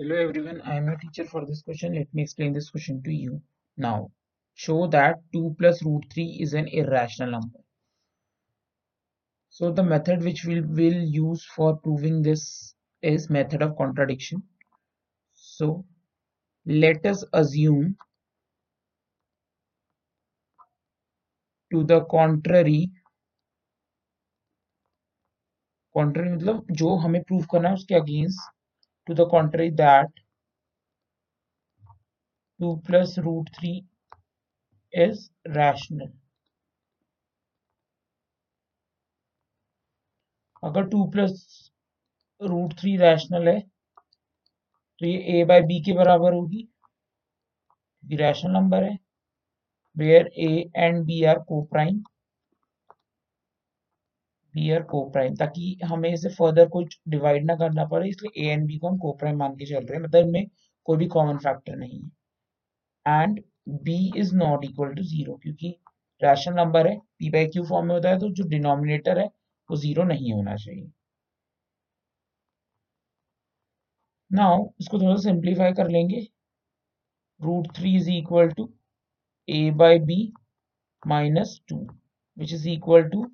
Hello everyone, I am your teacher for this question. Let me explain this question to you. Now, show that 2 plus root 3 is an irrational number. So the method which we will use for proving this is method of contradiction. So let us assume to the contrary मतलब जो हमें prove करना है उसके against, to the contrary that 2 plus root 3 is rational. अगर 2 plus root 3 rational है तो ये a by b के बराबर होगी, rational number है, where a and b are co-prime, को प्राइम, ताकि हमें इसे फर्दर कुछ डिवाइड ना करना पड़े, इसलिए ए एंड बी को हम को प्राइम मान के चल रहे हैं, मतलब इनमें कोई भी कॉमन फैक्टर नहीं है. And B is not equal to 0 क्योंकि रैशनल नंबर है, p बाई q फॉर्म में होता है, तो जो डिनोमिनेटर है वो 0 नहीं होना चाहिए. नाउ इसको थोड़ा सिंप्लीफाई कर लेंगे. Root 3 is equal to A by B minus 2 which is equal to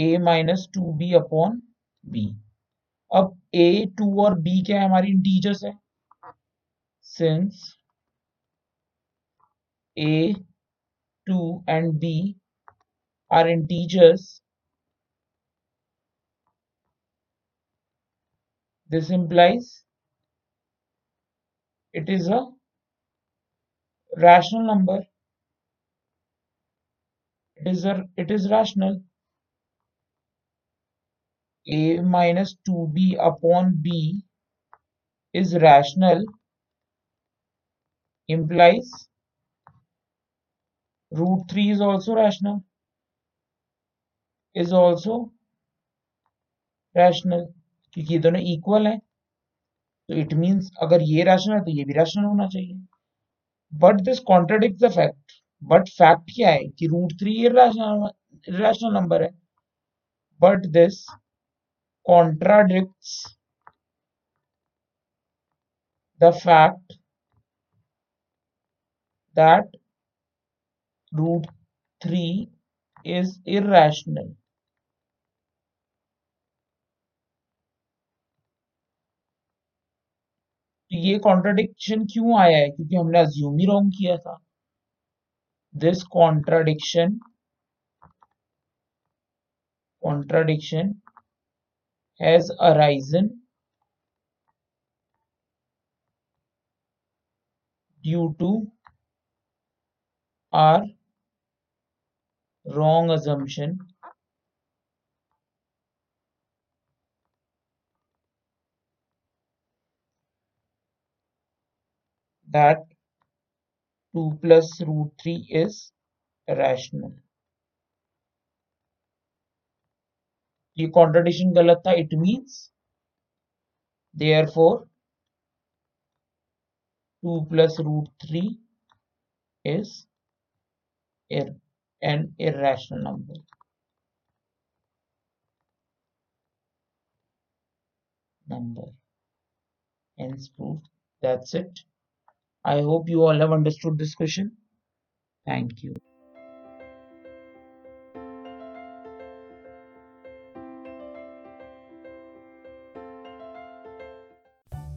a minus 2b upon b. अब a, 2 और b क्या है, हमारी इंटीजर्स है. Since a, 2 and b are integers, this implies it is a rational number. It is rational. a minus 2b upon b is rational, implies root 3 is also rational, क्योंकि ये दोनों equal है, तो it means अगर ये rational है तो ये भी रैशनल होना चाहिए. But this contradicts the fact. But fact क्या है कि रूट 3 इरेशनल नंबर है, but this contradicts the fact that root 3 is irrational. ये contradiction क्यों आया है? क्योंकि हमने assume ही wrong किया था. This contradiction has arisen due to our wrong assumption that 2 plus root 3 is rational. ये कॉन्ट्रडिक्शन गलत था. It means therefore 2 plus root 3 is an irrational number. Hence proved. That's it. I hope you all have understood this question. Thank you.